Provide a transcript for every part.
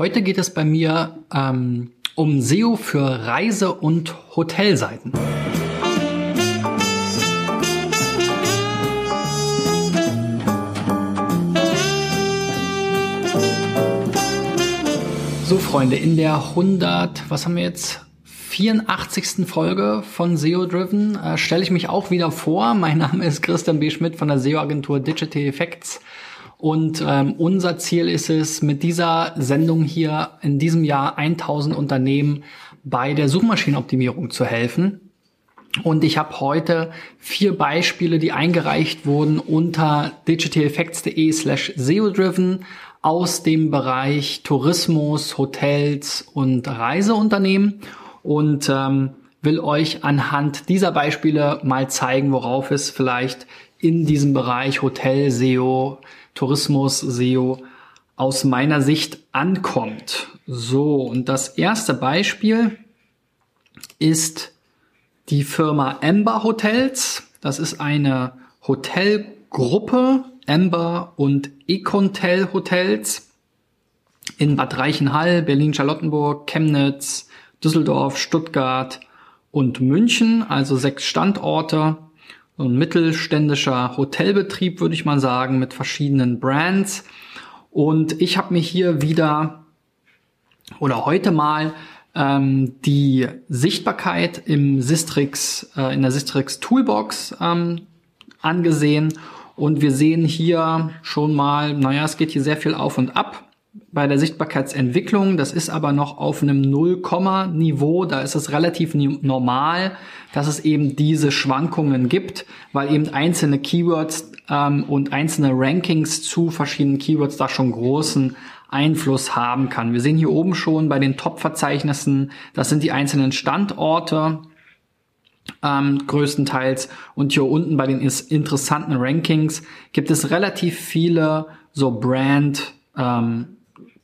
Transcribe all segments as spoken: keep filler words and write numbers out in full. Heute geht es bei mir ähm, um S E O für Reise- und Hotelseiten. So Freunde, in der hundert, was haben wir jetzt? vierundachtzigsten Folge von S E O Driven äh, stelle ich mich auch wieder vor. Mein Name ist Christian B. Schmidt von der S E O-Agentur Digital Effects. Und ähm, unser Ziel ist es, mit dieser Sendung hier in diesem Jahr tausend Unternehmen bei der Suchmaschinenoptimierung zu helfen. Und ich habe heute vier Beispiele, die eingereicht wurden unter digitaleffects.de slash SEO-driven aus dem Bereich Tourismus, Hotels und Reiseunternehmen. Und ähm, will euch anhand dieser Beispiele mal zeigen, worauf es vielleicht in diesem Bereich Hotel S E O, Tourismus S E O aus meiner Sicht ankommt. So, und das erste Beispiel ist die Firma Amber Hotels. Das ist eine Hotelgruppe, Amber und Econtel Hotels in Bad Reichenhall, Berlin-Charlottenburg, Chemnitz, Düsseldorf, Stuttgart und München, also sechs Standorte. Ein mittelständischer Hotelbetrieb, würde ich mal sagen, mit verschiedenen Brands. Und ich habe mir hier wieder oder heute mal ähm, die Sichtbarkeit im Sistrix, äh, in der Sistrix Toolbox ähm, angesehen. Und wir sehen hier schon mal, naja, es geht hier sehr viel auf und ab bei der Sichtbarkeitsentwicklung. Das ist aber noch auf einem Null-Komma-Niveau. Da ist es relativ normal, dass es eben diese Schwankungen gibt, weil eben einzelne Keywords ähm, und einzelne Rankings zu verschiedenen Keywords da schon großen Einfluss haben kann. Wir sehen hier oben schon bei den Top-Verzeichnissen, das sind die einzelnen Standorte ähm, größtenteils. Und hier unten bei den is- interessanten Rankings gibt es relativ viele so Brand- ähm,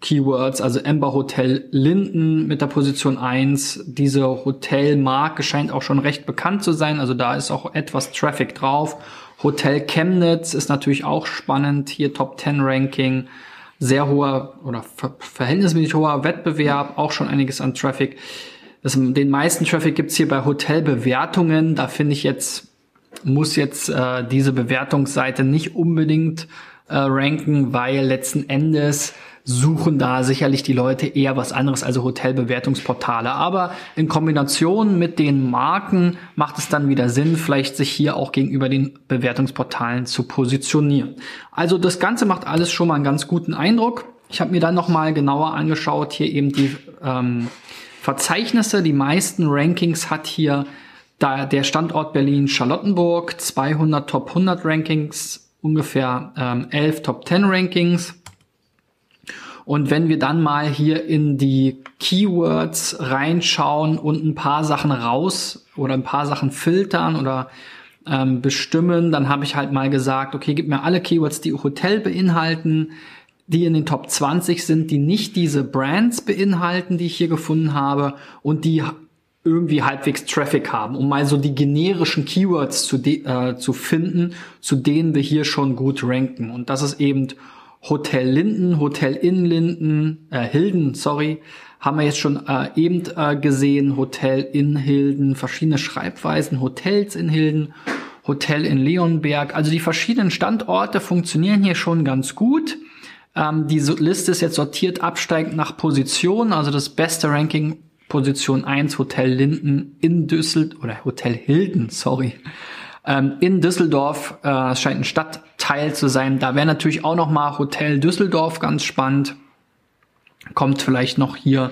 Keywords, also Amber Hotel Linden mit der Position eins. Diese Hotelmarke scheint auch schon recht bekannt zu sein, also da ist auch etwas Traffic drauf. Hotel Chemnitz ist natürlich auch spannend, hier Top zehn Ranking, sehr hoher oder ver- verhältnismäßig hoher Wettbewerb, auch schon einiges an Traffic. Das, den meisten Traffic gibt's hier bei Hotelbewertungen, da finde ich jetzt, muss jetzt äh, diese Bewertungsseite nicht unbedingt äh, ranken, weil letzten Endes suchen da sicherlich die Leute eher was anderes, also Hotelbewertungsportale. Aber in Kombination mit den Marken macht es dann wieder Sinn, vielleicht sich hier auch gegenüber den Bewertungsportalen zu positionieren. Also das Ganze macht alles schon mal einen ganz guten Eindruck. Ich habe mir dann nochmal genauer angeschaut, hier eben die ähm, Verzeichnisse. Die meisten Rankings hat hier da der Standort Berlin-Charlottenburg, zweihundert Top hundert Rankings, ungefähr ähm, elf Top zehn Rankings. Und wenn wir dann mal hier in die Keywords reinschauen und ein paar Sachen raus oder ein paar Sachen filtern oder ähm, bestimmen, dann habe ich halt mal gesagt, okay, gib mir alle Keywords, die Hotel beinhalten, die in den Top zwanzig sind, die nicht diese Brands beinhalten, die ich hier gefunden habe und die irgendwie halbwegs Traffic haben, um mal so die generischen Keywords zu, de- äh, zu finden, zu denen wir hier schon gut ranken. Und das ist eben Hotel Linden, Hotel in Linden, äh, Hilden, sorry, haben wir jetzt schon äh, eben äh, gesehen, Hotel in Hilden, verschiedene Schreibweisen, Hotels in Hilden, Hotel in Leonberg, also die verschiedenen Standorte funktionieren hier schon ganz gut. Ähm, die Liste ist jetzt sortiert absteigend nach Position, also das beste Ranking Position eins, Hotel Linden in Düsseldorf, oder Hotel Hilden, sorry, ähm, in Düsseldorf, äh, es scheint ein Stadt Teil zu sein. Da wäre natürlich auch nochmal Hotel Düsseldorf ganz spannend. Kommt vielleicht noch hier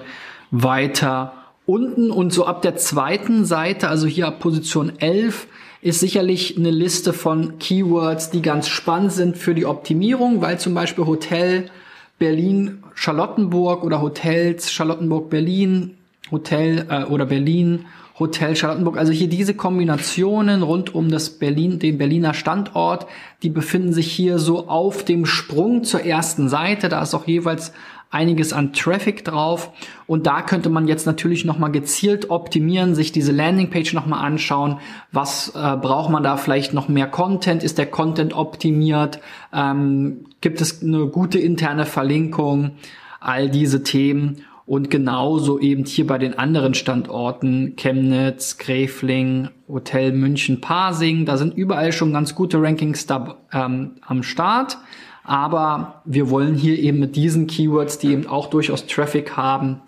weiter unten. Und so ab der zweiten Seite, also hier ab Position elf, ist sicherlich eine Liste von Keywords, die ganz spannend sind für die Optimierung, weil zum Beispiel Hotel Berlin-Charlottenburg oder Hotels Charlottenburg-Berlin, Hotel äh, oder Berlin Hotel Charlottenburg, also hier diese Kombinationen rund um das Berlin, den Berliner Standort, die befinden sich hier so auf dem Sprung zur ersten Seite. Da ist auch jeweils einiges an Traffic drauf. Und da könnte man jetzt natürlich nochmal gezielt optimieren, sich diese Landingpage nochmal anschauen. Was äh, braucht man da vielleicht noch mehr Content? Ist der Content optimiert? Ähm, gibt es eine gute interne Verlinkung? all diese Themen. Und genauso eben hier bei den anderen Standorten, Chemnitz, Gräfling, Hotel München, Pasing, da sind überall schon ganz gute Rankings da, ähm, am Start. Aber wir wollen hier eben mit diesen Keywords, die eben auch durchaus Traffic haben,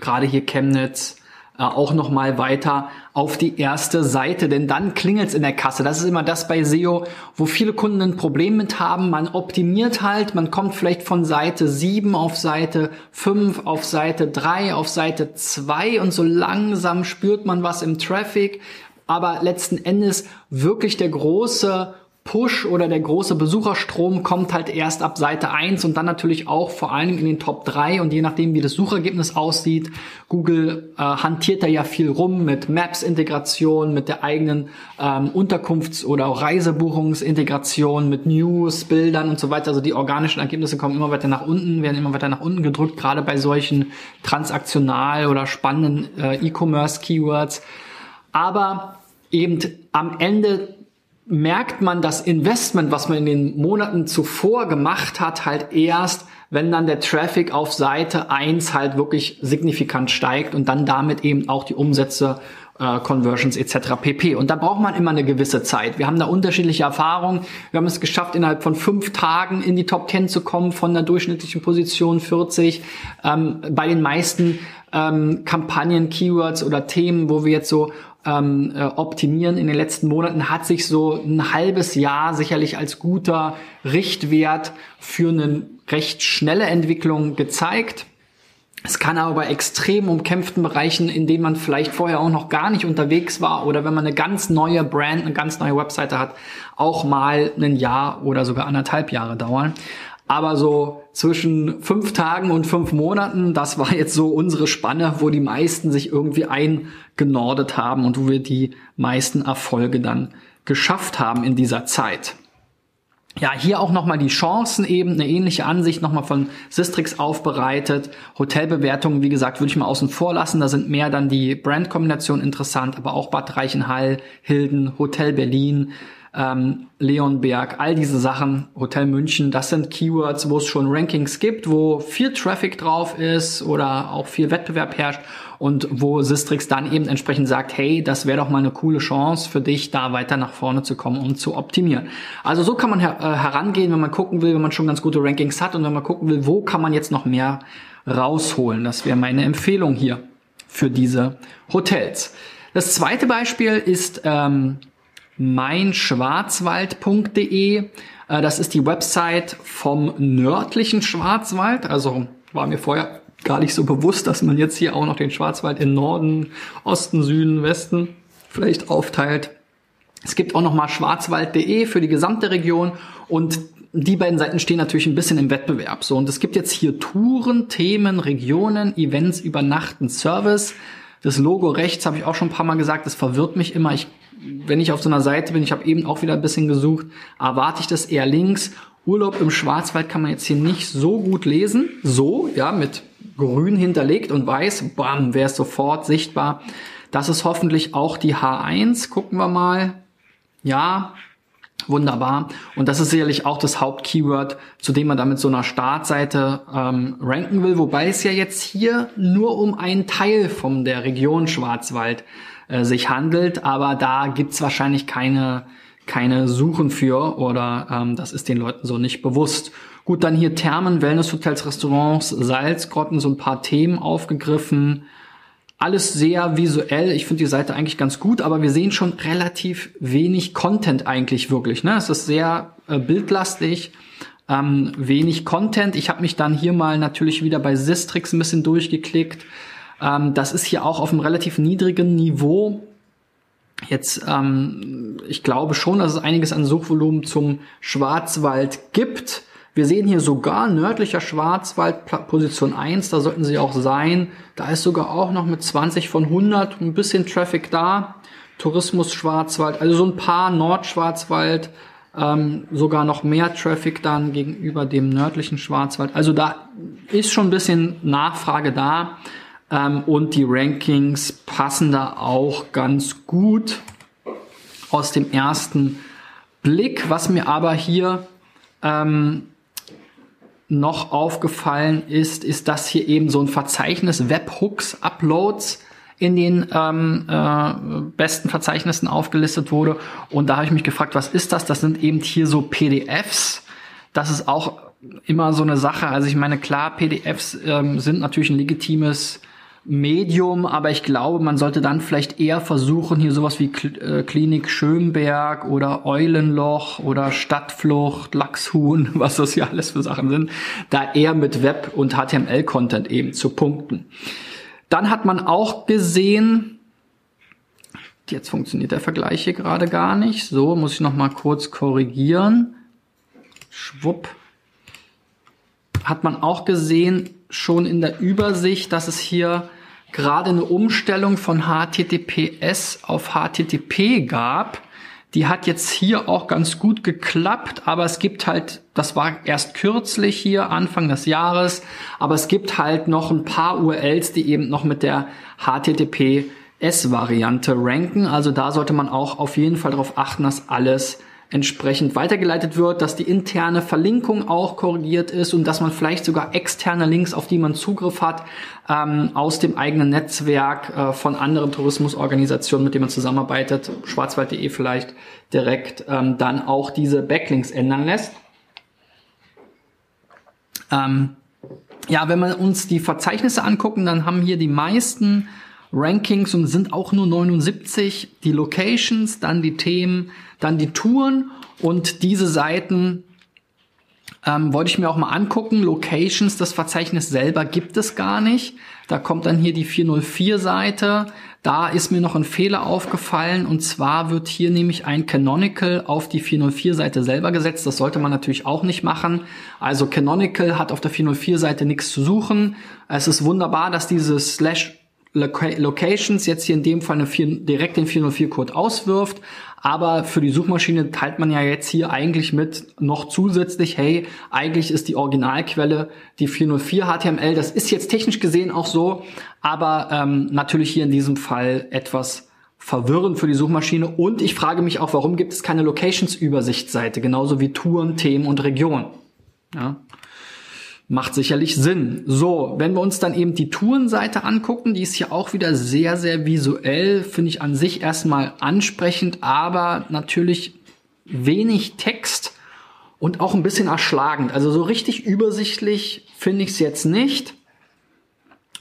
gerade hier Chemnitz, äh, auch nochmal weiter auf die erste Seite, denn dann klingelt's in der Kasse. Das ist immer das bei S E O, wo viele Kunden ein Problem mit haben. Man optimiert halt, man kommt vielleicht von Seite sieben auf Seite fünf, auf Seite drei, auf Seite zwei und so langsam spürt man was im Traffic. Aber letzten Endes wirklich der große Push oder der große Besucherstrom kommt halt erst ab Seite eins und dann natürlich auch vor allem in den Top drei, und je nachdem wie das Suchergebnis aussieht, Google äh, hantiert da ja viel rum mit Maps-Integration, mit der eigenen ähm, Unterkunfts- oder auch Reisebuchungsintegration, mit News, Bildern und so weiter. Also die organischen Ergebnisse kommen immer weiter nach unten, werden immer weiter nach unten gedrückt, gerade bei solchen transaktional oder spannenden äh, E-Commerce-Keywords. Aber eben am Ende merkt man das Investment, was man in den Monaten zuvor gemacht hat, halt erst, wenn dann der Traffic auf Seite eins halt wirklich signifikant steigt und dann damit eben auch die Umsätze, äh, Conversions et cetera pp. Und da braucht man immer eine gewisse Zeit. Wir haben da unterschiedliche Erfahrungen. Wir haben es geschafft, innerhalb von fünf Tagen in die Top zehn zu kommen, von der durchschnittlichen Position vierzig. Ähm, bei den meisten ähm, Kampagnen, Keywords oder Themen, wo wir jetzt so optimieren in den letzten Monaten, hat sich so ein halbes Jahr sicherlich als guter Richtwert für eine recht schnelle Entwicklung gezeigt. Es kann aber bei extrem umkämpften Bereichen, in denen man vielleicht vorher auch noch gar nicht unterwegs war oder wenn man eine ganz neue Brand, eine ganz neue Webseite hat, auch mal ein Jahr oder sogar anderthalb Jahre dauern. Aber so zwischen fünf Tagen und fünf Monaten, das war jetzt so unsere Spanne, wo die meisten sich irgendwie eingenordet haben und wo wir die meisten Erfolge dann geschafft haben in dieser Zeit. Ja, hier auch nochmal die Chancen eben, eine ähnliche Ansicht nochmal von Sistrix aufbereitet. Hotelbewertungen, wie gesagt, würde ich mal außen vor lassen. Da sind mehr dann die Brandkombinationen interessant, aber auch Bad Reichenhall, Hilden, Hotel Berlin, Ähm, Leonberg, all diese Sachen, Hotel München, das sind Keywords, wo es schon Rankings gibt, wo viel Traffic drauf ist oder auch viel Wettbewerb herrscht und wo Sistrix dann eben entsprechend sagt, hey, das wäre doch mal eine coole Chance für dich, da weiter nach vorne zu kommen und zu optimieren. Also so kann man her- herangehen, wenn man gucken will, wenn man schon ganz gute Rankings hat und wenn man gucken will, wo kann man jetzt noch mehr rausholen. Das wäre meine Empfehlung hier für diese Hotels. Das zweite Beispiel ist ähm, mein schwarzwald punkt de. Das ist die Website vom nördlichen Schwarzwald. Also war mir vorher gar nicht so bewusst, dass man jetzt hier auch noch den Schwarzwald in Norden, Osten, Süden, Westen vielleicht aufteilt. Es gibt auch nochmal schwarzwald punkt de für die gesamte Region und die beiden Seiten stehen natürlich ein bisschen im Wettbewerb. So, und es gibt jetzt hier Touren, Themen, Regionen, Events, Übernachten, Service. Das Logo rechts habe ich auch schon ein paar Mal gesagt, das verwirrt mich immer. Ich Wenn ich auf so einer Seite bin, ich habe eben auch wieder ein bisschen gesucht, erwarte ich das eher links. Urlaub im Schwarzwald kann man jetzt hier nicht so gut lesen. So, ja, mit grün hinterlegt und weiß, bam, wäre es sofort sichtbar. Das ist hoffentlich auch die H eins. Gucken wir mal. Ja, wunderbar. Und das ist sicherlich auch das Hauptkeyword, zu dem man da mit so einer Startseite ähm, ranken will. Wobei es ja jetzt hier nur um einen Teil von der Region Schwarzwald sich handelt, aber da gibt's wahrscheinlich keine keine Suchen für oder ähm, das ist den Leuten so nicht bewusst. Gut, dann hier Thermen, Wellnesshotels, Restaurants, Salzgrotten, so ein paar Themen aufgegriffen. Alles sehr visuell. Ich finde die Seite eigentlich ganz gut, aber wir sehen schon relativ wenig Content eigentlich wirklich. Ne? Es ist sehr äh, bildlastig. Ähm, wenig Content. Ich habe mich dann hier mal natürlich wieder bei Sistrix ein bisschen durchgeklickt. Das ist hier auch auf einem relativ niedrigen Niveau. Jetzt, ähm, ich glaube schon, dass es einiges an Suchvolumen zum Schwarzwald gibt. Wir sehen hier sogar nördlicher Schwarzwald, Position eins, da sollten sie auch sein. Da ist sogar auch noch mit zwanzig von hundert ein bisschen Traffic da. Tourismus Schwarzwald, also so ein paar Nordschwarzwald, ähm, sogar noch mehr Traffic dann gegenüber dem nördlichen Schwarzwald. Also da ist schon ein bisschen Nachfrage da. Ähm, und die Rankings passen da auch ganz gut aus dem ersten Blick. Was mir aber hier ähm, noch aufgefallen ist, ist, dass hier eben so ein Verzeichnis Webhooks, Uploads in den ähm, äh, besten Verzeichnissen aufgelistet wurde. Und da habe ich mich gefragt, was ist das? Das sind eben hier so P D Fs. Das ist auch immer so eine Sache. Also ich meine, klar, P D Fs ähm, sind natürlich ein legitimes Medium, aber ich glaube, man sollte dann vielleicht eher versuchen, hier sowas wie Kl- äh, Klinik Schönberg oder Eulenloch oder Stadtflucht, Lachshuhn, was das hier alles für Sachen sind, da eher mit Web- und H T M L-Content eben zu punkten. Dann hat man auch gesehen, jetzt funktioniert der Vergleich hier gerade gar nicht, so muss ich nochmal kurz korrigieren, schwupp, hat man auch gesehen, schon in der Übersicht, dass es hier gerade eine Umstellung von H T T P S auf H T T P gab. Die hat jetzt hier auch ganz gut geklappt, aber es gibt halt, das war erst kürzlich hier, Anfang des Jahres, aber es gibt halt noch ein paar U R Ls, die eben noch mit der H T T P S-Variante ranken. Also da sollte man auch auf jeden Fall darauf achten, dass alles entsprechend weitergeleitet wird, dass die interne Verlinkung auch korrigiert ist und dass man vielleicht sogar externe Links, auf die man Zugriff hat, ähm, aus dem eigenen Netzwerk äh, von anderen Tourismusorganisationen, mit denen man zusammenarbeitet, schwarzwald punkt de vielleicht direkt, ähm, dann auch diese Backlinks ändern lässt. Ähm, ja, wenn wir uns die Verzeichnisse angucken, dann haben hier die meisten Rankings und sind auch nur neunundsiebzig, die Locations, dann die Themen, dann die Touren und diese Seiten ähm, wollte ich mir auch mal angucken. Locations, das Verzeichnis selber gibt es gar nicht. Da kommt dann hier die vier null vier Seite. Da ist mir noch ein Fehler aufgefallen und zwar wird hier nämlich ein Canonical auf die vier null vier Seite selber gesetzt. Das sollte man natürlich auch nicht machen. Also Canonical hat auf der vier null vier Seite nichts zu suchen. Es ist wunderbar, dass dieses Slash Locations jetzt hier in dem Fall eine vier, direkt den vier null vier Code auswirft, aber für die Suchmaschine teilt man ja jetzt hier eigentlich mit noch zusätzlich, hey, eigentlich ist die Originalquelle die vier null vier H T M L, das ist jetzt technisch gesehen auch so, aber ähm, natürlich hier in diesem Fall etwas verwirrend für die Suchmaschine und ich frage mich auch, warum gibt es keine Locations-Übersichtsseite, genauso wie Touren, Themen und Regionen, ja. Macht sicherlich Sinn. So, wenn wir uns dann eben die Tourenseite angucken, die ist hier auch wieder sehr, sehr visuell, finde ich an sich erstmal ansprechend, aber natürlich wenig Text und auch ein bisschen erschlagend. Also so richtig übersichtlich finde ich es jetzt nicht.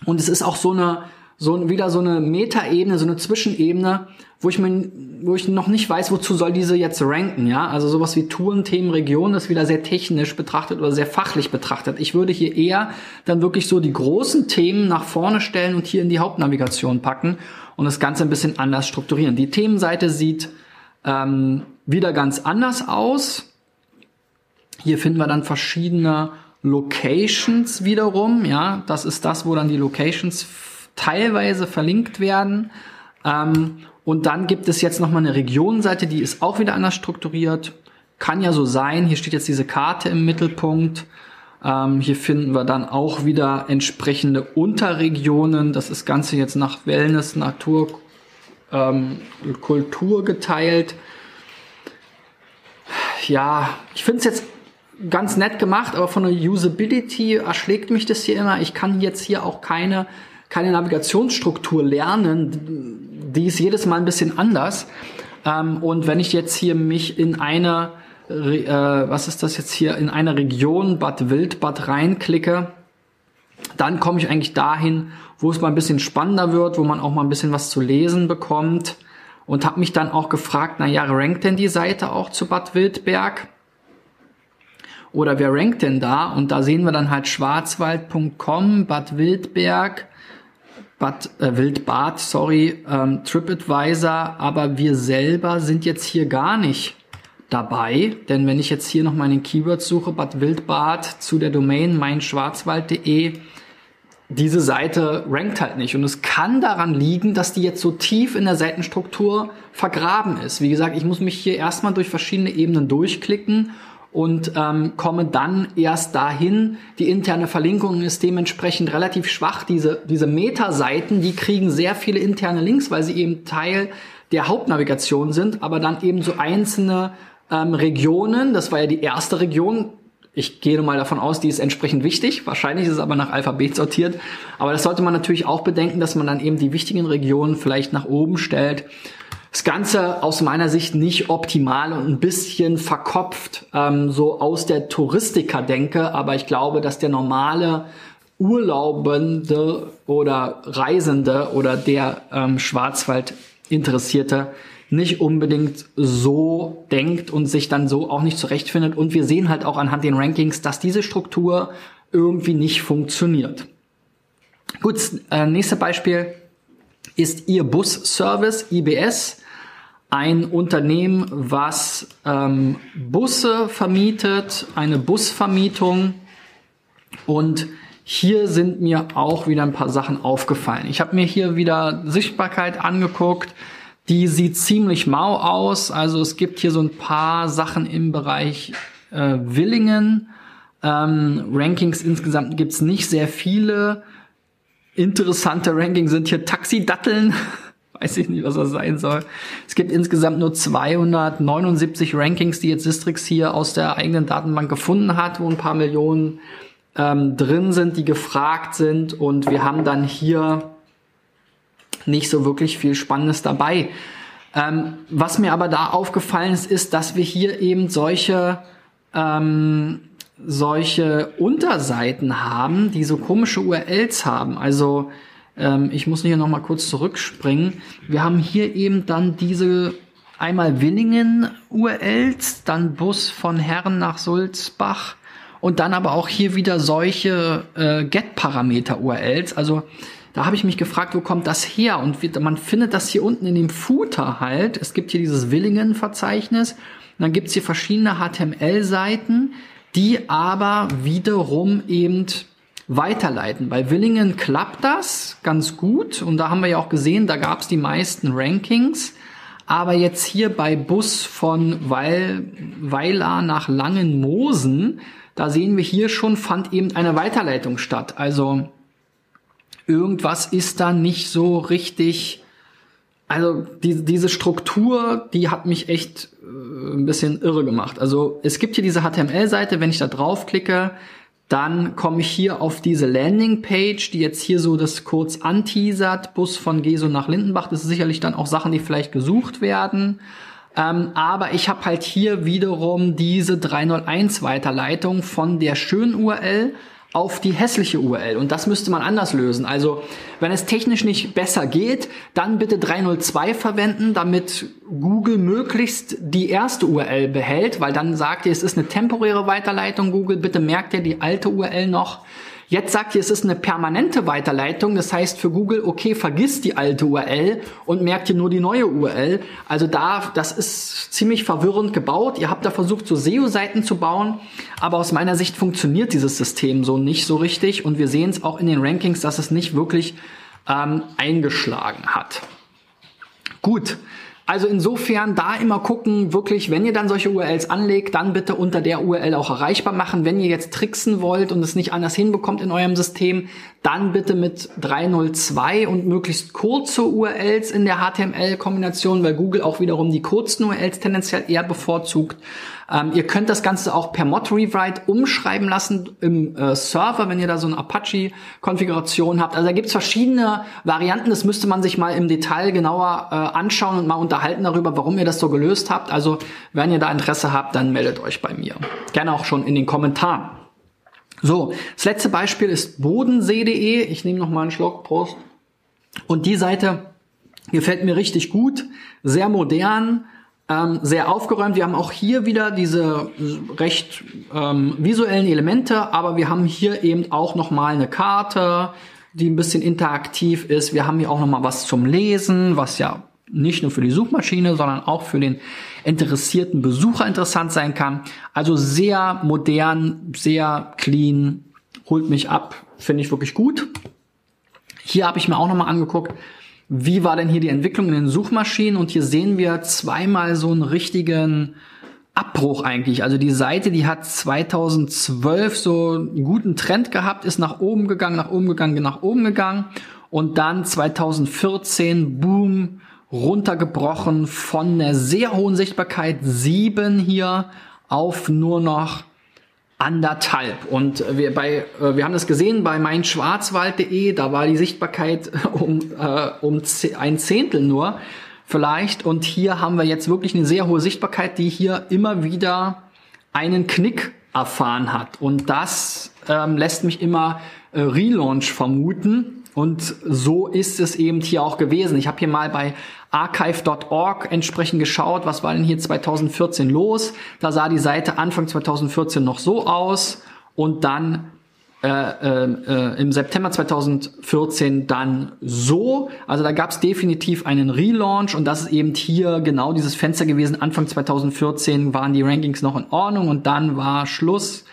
Und es ist auch so eine, so wieder so eine Metaebene, so eine Zwischenebene, wo ich mir, wo ich noch nicht weiß, wozu soll diese jetzt ranken, ja? Also sowas wie Touren, Themen, Regionen ist wieder sehr technisch betrachtet oder sehr fachlich betrachtet. Ich würde hier eher dann wirklich so die großen Themen nach vorne stellen und hier in die Hauptnavigation packen und das Ganze ein bisschen anders strukturieren. Die Themenseite sieht ähm, wieder ganz anders aus. Hier finden wir dann verschiedene Locations wiederum, ja? Das ist das, wo dann die Locations teilweise verlinkt werden. Ähm, und dann gibt es jetzt nochmal eine Regionenseite, die ist auch wieder anders strukturiert. Kann ja so sein. Hier steht jetzt diese Karte im Mittelpunkt. Ähm, hier finden wir dann auch wieder entsprechende Unterregionen. Das ist Ganze jetzt nach Wellness, Natur, ähm, Kultur geteilt. Ja, ich finde es jetzt ganz nett gemacht, aber von der Usability erschlägt mich das hier immer. Ich kann jetzt hier auch keine keine Navigationsstruktur lernen, die ist jedes Mal ein bisschen anders. Ähm, und wenn ich jetzt hier mich in eine, äh, was ist das jetzt hier, in eine Region Bad Wild, Bad Rhein klicke, dann komme ich eigentlich dahin, wo es mal ein bisschen spannender wird, wo man auch mal ein bisschen was zu lesen bekommt. Und habe mich dann auch gefragt, na ja, rankt denn die Seite auch zu Bad Wildberg? Oder wer rankt denn da? Und da sehen wir dann halt schwarzwald punkt com, Bad Wildberg, Bad, äh, Wildbad, sorry, ähm, TripAdvisor, aber wir selber sind jetzt hier gar nicht dabei, denn wenn ich jetzt hier noch meine Keywords suche, Bad Wildbad zu der Domain mein schwarzwald punkt de, diese Seite rankt halt nicht und es kann daran liegen, dass die jetzt so tief in der Seitenstruktur vergraben ist. Wie gesagt, ich muss mich hier erstmal durch verschiedene Ebenen durchklicken und ähm, komme dann erst dahin. Die interne Verlinkung ist dementsprechend relativ schwach. Diese, diese Meta-Seiten, die kriegen sehr viele interne Links, weil sie eben Teil der Hauptnavigation sind, aber dann eben so einzelne ähm, Regionen, das war ja die erste Region, Ich gehe mal davon aus, die ist entsprechend wichtig. Wahrscheinlich ist es aber nach Alphabet sortiert. Aber das sollte man natürlich auch bedenken, dass man dann eben die wichtigen Regionen vielleicht nach oben stellt. Das Ganze aus meiner Sicht nicht optimal und ein bisschen verkopft, ähm, so aus der Touristiker-Denke. Aber ich glaube, dass der normale Urlaubende oder Reisende oder der ähm, Schwarzwald-Interessierte nicht unbedingt so denkt und sich dann so auch nicht zurechtfindet. Und wir sehen halt auch anhand den Rankings, dass diese Struktur irgendwie nicht funktioniert. Gut, äh, nächstes Beispiel ist Ihr Busservice I B S, ein Unternehmen, was ähm, Busse vermietet, eine Busvermietung. Und hier sind mir auch wieder ein paar Sachen aufgefallen. Ich habe mir hier wieder Sichtbarkeit angeguckt. Die sieht ziemlich mau aus. Also es gibt hier so ein paar Sachen im Bereich äh, Willingen. Ähm, Rankings insgesamt gibt's nicht sehr viele. Interessante Rankings sind hier Taxidatteln. Weiß ich nicht, was das sein soll. Es gibt insgesamt nur zweihundertneunundsiebzig Rankings, die jetzt Sistrix hier aus der eigenen Datenbank gefunden hat, wo ein paar Millionen ähm, drin sind, die gefragt sind. Und wir haben dann hier nicht so wirklich viel Spannendes dabei. Ähm, was mir aber da aufgefallen ist, ist, dass wir hier eben solche ähm, solche Unterseiten haben, die so komische U R Ls haben. Also ähm, ich muss hier nochmal kurz zurückspringen. Wir haben hier eben dann diese einmal Willingen U R Ls, dann Bus von Herren nach Sulzbach und dann aber auch hier wieder solche äh, Get-Parameter U R Ls. Also da habe ich mich gefragt, wo kommt das her? Und wir, man findet das hier unten in dem Footer halt. Es gibt hier dieses Willingen-Verzeichnis. Und dann gibt's hier verschiedene H T M L-Seiten, die aber wiederum eben weiterleiten. Bei Willingen klappt das ganz gut. Und da haben wir ja auch gesehen, da gab's die meisten Rankings. Aber jetzt hier bei Bus von Weil, Weiler nach Langenmoosen, da sehen wir hier schon, fand eben eine Weiterleitung statt. Also irgendwas ist da nicht so richtig, also die, diese Struktur, die hat mich echt äh, ein bisschen irre gemacht. Also es gibt hier diese H T M L-Seite, wenn ich da draufklicke, dann komme ich hier auf diese Landingpage, die jetzt hier so das kurz anteasert, Bus von Gesow nach Lindenbach, das ist sicherlich dann auch Sachen, die vielleicht gesucht werden. Ähm, aber ich habe halt hier wiederum diese drei null eins-Weiterleitung von der schönen U R L auf die hässliche U R L. Und das müsste man anders lösen. Also, wenn es technisch nicht besser geht, dann bitte drei null zwei verwenden, damit Google möglichst die erste U R L behält, weil dann sagt ihr, es ist eine temporäre Weiterleitung, Google, bitte merkt ihr die alte U R L noch. Jetzt sagt ihr, es ist eine permanente Weiterleitung, das heißt für Google, okay, vergiss die alte U R L und merkt ihr nur die neue U R L. Also da, das ist ziemlich verwirrend gebaut. Ihr habt da versucht, so S E O-Seiten zu bauen, aber aus meiner Sicht funktioniert dieses System so nicht so richtig und wir sehen es auch in den Rankings, dass es nicht wirklich ähm, eingeschlagen hat. Gut. Also insofern da immer gucken, wirklich, wenn ihr dann solche U R Ls anlegt, dann bitte unter der U R L auch erreichbar machen. Wenn ihr jetzt tricksen wollt und es nicht anders hinbekommt in eurem System, dann bitte mit drei null zwei und möglichst kurze U R Ls in der H T M L-Kombination, weil Google auch wiederum die kurzen U R Ls tendenziell eher bevorzugt. Ähm, ihr könnt das Ganze auch per Mod-Rewrite umschreiben lassen im äh, Server, wenn ihr da so eine Apache-Konfiguration habt. Also da gibt's verschiedene Varianten. Das müsste man sich mal im Detail genauer äh, anschauen und mal unterhalten darüber, warum ihr das so gelöst habt. Also wenn ihr da Interesse habt, dann meldet euch bei mir. Gerne auch schon in den Kommentaren. So, das letzte Beispiel ist bodensee punkt de. Ich nehme noch mal einen Schluck. Prost. Und die Seite gefällt mir richtig gut. Sehr modern. Ähm, sehr aufgeräumt. Wir haben auch hier wieder diese recht ähm, visuellen Elemente, aber wir haben hier eben auch nochmal eine Karte, die ein bisschen interaktiv ist. Wir haben hier auch nochmal was zum Lesen, was ja nicht nur für die Suchmaschine, sondern auch für den interessierten Besucher interessant sein kann. Also sehr modern, sehr clean, holt mich ab, finde ich wirklich gut. Hier habe ich mir auch nochmal angeguckt, wie war denn hier die Entwicklung in den Suchmaschinen? Und hier sehen wir zweimal so einen richtigen Abbruch eigentlich. Also die Seite, die hat zweitausendzwölf so einen guten Trend gehabt, ist nach oben gegangen, nach oben gegangen, nach oben gegangen. Und dann zweitausendvierzehn, boom, runtergebrochen von einer sehr hohen Sichtbarkeit, sieben hier, auf nur noch anderthalb. Und wir, bei, wir haben das gesehen bei mein schwarzwald punkt de, da war die Sichtbarkeit um, äh, um ein Zehntel nur vielleicht. Und hier haben wir jetzt wirklich eine sehr hohe Sichtbarkeit, die hier immer wieder einen Knick erfahren hat. Und das ähm, lässt mich immer äh, Relaunch vermuten. Und so ist es eben hier auch gewesen. Ich habe hier mal bei archive punkt org entsprechend geschaut, was war denn hier zweitausendvierzehn los. Da sah die Seite Anfang zweitausendvierzehn noch so aus und dann äh, äh, im September zweitausendvierzehn dann so. Also da gab es definitiv einen Relaunch und das ist eben hier genau dieses Fenster gewesen. Anfang zweitausendvierzehn waren die Rankings noch in Ordnung und dann war Schluss.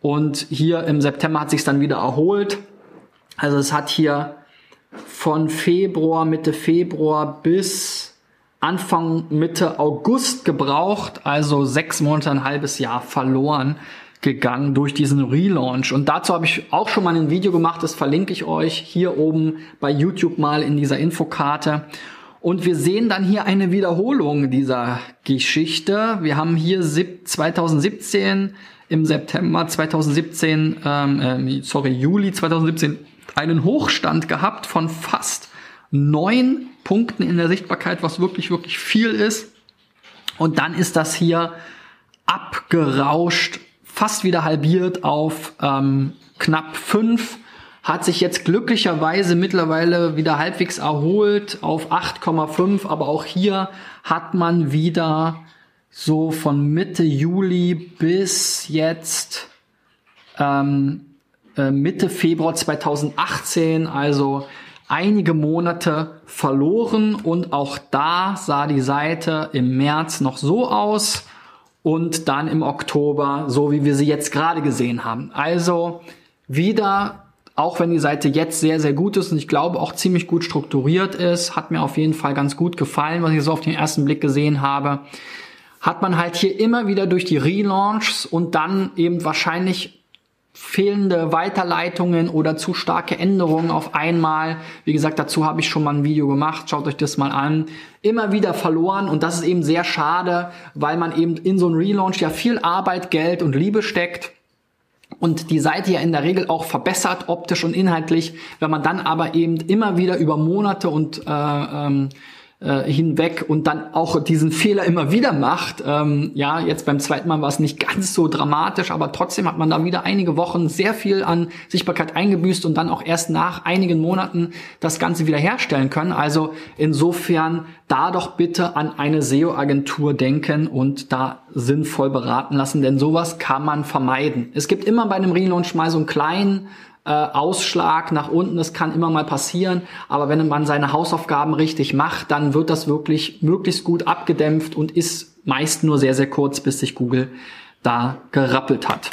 Und hier im September hat sich's dann wieder erholt. Also es hat hier von Februar, Mitte Februar bis Anfang, Mitte August gebraucht, also sechs Monate, ein halbes Jahr verloren gegangen durch diesen Relaunch. Und dazu habe ich auch schon mal ein Video gemacht, das verlinke ich euch hier oben bei YouTube mal in dieser Infokarte. Und wir sehen dann hier eine Wiederholung dieser Geschichte. Wir haben hier zweitausendsiebzehn, im September zweitausendsiebzehn, ähm, sorry, Juli zweitausendsiebzehn, einen Hochstand gehabt von fast neun Punkten in der Sichtbarkeit, was wirklich, wirklich viel ist. Und dann ist das hier abgerauscht, fast wieder halbiert auf ähm, knapp fünf, hat sich jetzt glücklicherweise mittlerweile wieder halbwegs erholt auf acht Komma fünf, aber auch hier hat man wieder so von Mitte Juli bis jetzt ähm, Mitte Februar zweitausendachtzehn, also einige Monate verloren und auch da sah die Seite im März noch so aus und dann im Oktober, so wie wir sie jetzt gerade gesehen haben. Also wieder, auch wenn die Seite jetzt sehr, sehr gut ist und ich glaube auch ziemlich gut strukturiert ist, hat mir auf jeden Fall ganz gut gefallen, was ich so auf den ersten Blick gesehen habe, hat man halt hier immer wieder durch die Relaunchs und dann eben wahrscheinlich fehlende Weiterleitungen oder zu starke Änderungen auf einmal. Wie gesagt, dazu habe ich schon mal ein Video gemacht. Schaut euch das mal an. Immer wieder verloren und das ist eben sehr schade, weil man eben in so einen Relaunch ja viel Arbeit, Geld und Liebe steckt und die Seite ja in der Regel auch verbessert, optisch und inhaltlich. Wenn man dann aber eben immer wieder über Monate und äh, ähm, hinweg und dann auch diesen Fehler immer wieder macht. Ähm, ja, jetzt beim zweiten Mal war es nicht ganz so dramatisch, aber trotzdem hat man da wieder einige Wochen sehr viel an Sichtbarkeit eingebüßt und dann auch erst nach einigen Monaten das Ganze wieder herstellen können. Also insofern da doch bitte an eine S E O-Agentur denken und da sinnvoll beraten lassen, denn sowas kann man vermeiden. Es gibt immer bei einem Relaunch mal so einen kleinen Äh, Ausschlag nach unten, das kann immer mal passieren, aber wenn man seine Hausaufgaben richtig macht, dann wird das wirklich möglichst gut abgedämpft und ist meist nur sehr, sehr kurz, bis sich Google da gerappelt hat.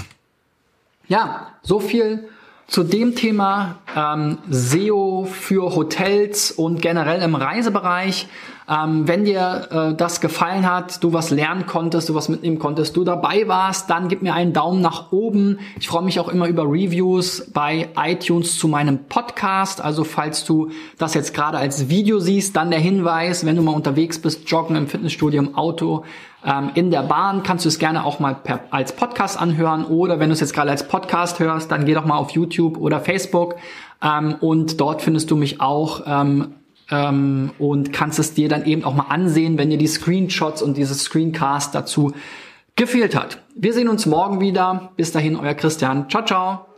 Ja, so viel zu dem Thema ähm, S E O für Hotels und generell im Reisebereich. Ähm, wenn dir äh, das gefallen hat, du was lernen konntest, du was mitnehmen konntest, du dabei warst, dann gib mir einen Daumen nach oben. Ich freue mich auch immer über Reviews bei iTunes zu meinem Podcast. Also falls du das jetzt gerade als Video siehst, dann der Hinweis, wenn du mal unterwegs bist, joggen, im Fitnessstudio, im Auto, ähm, in der Bahn, kannst du es gerne auch mal per, als Podcast anhören. Oder wenn du es jetzt gerade als Podcast hörst, dann geh doch mal auf YouTube oder Facebook ähm, und dort findest du mich auch ähm, und kannst es dir dann eben auch mal ansehen, wenn dir die Screenshots und dieses Screencast dazu gefehlt hat. Wir sehen uns morgen wieder. Bis dahin, euer Christian. Ciao, ciao.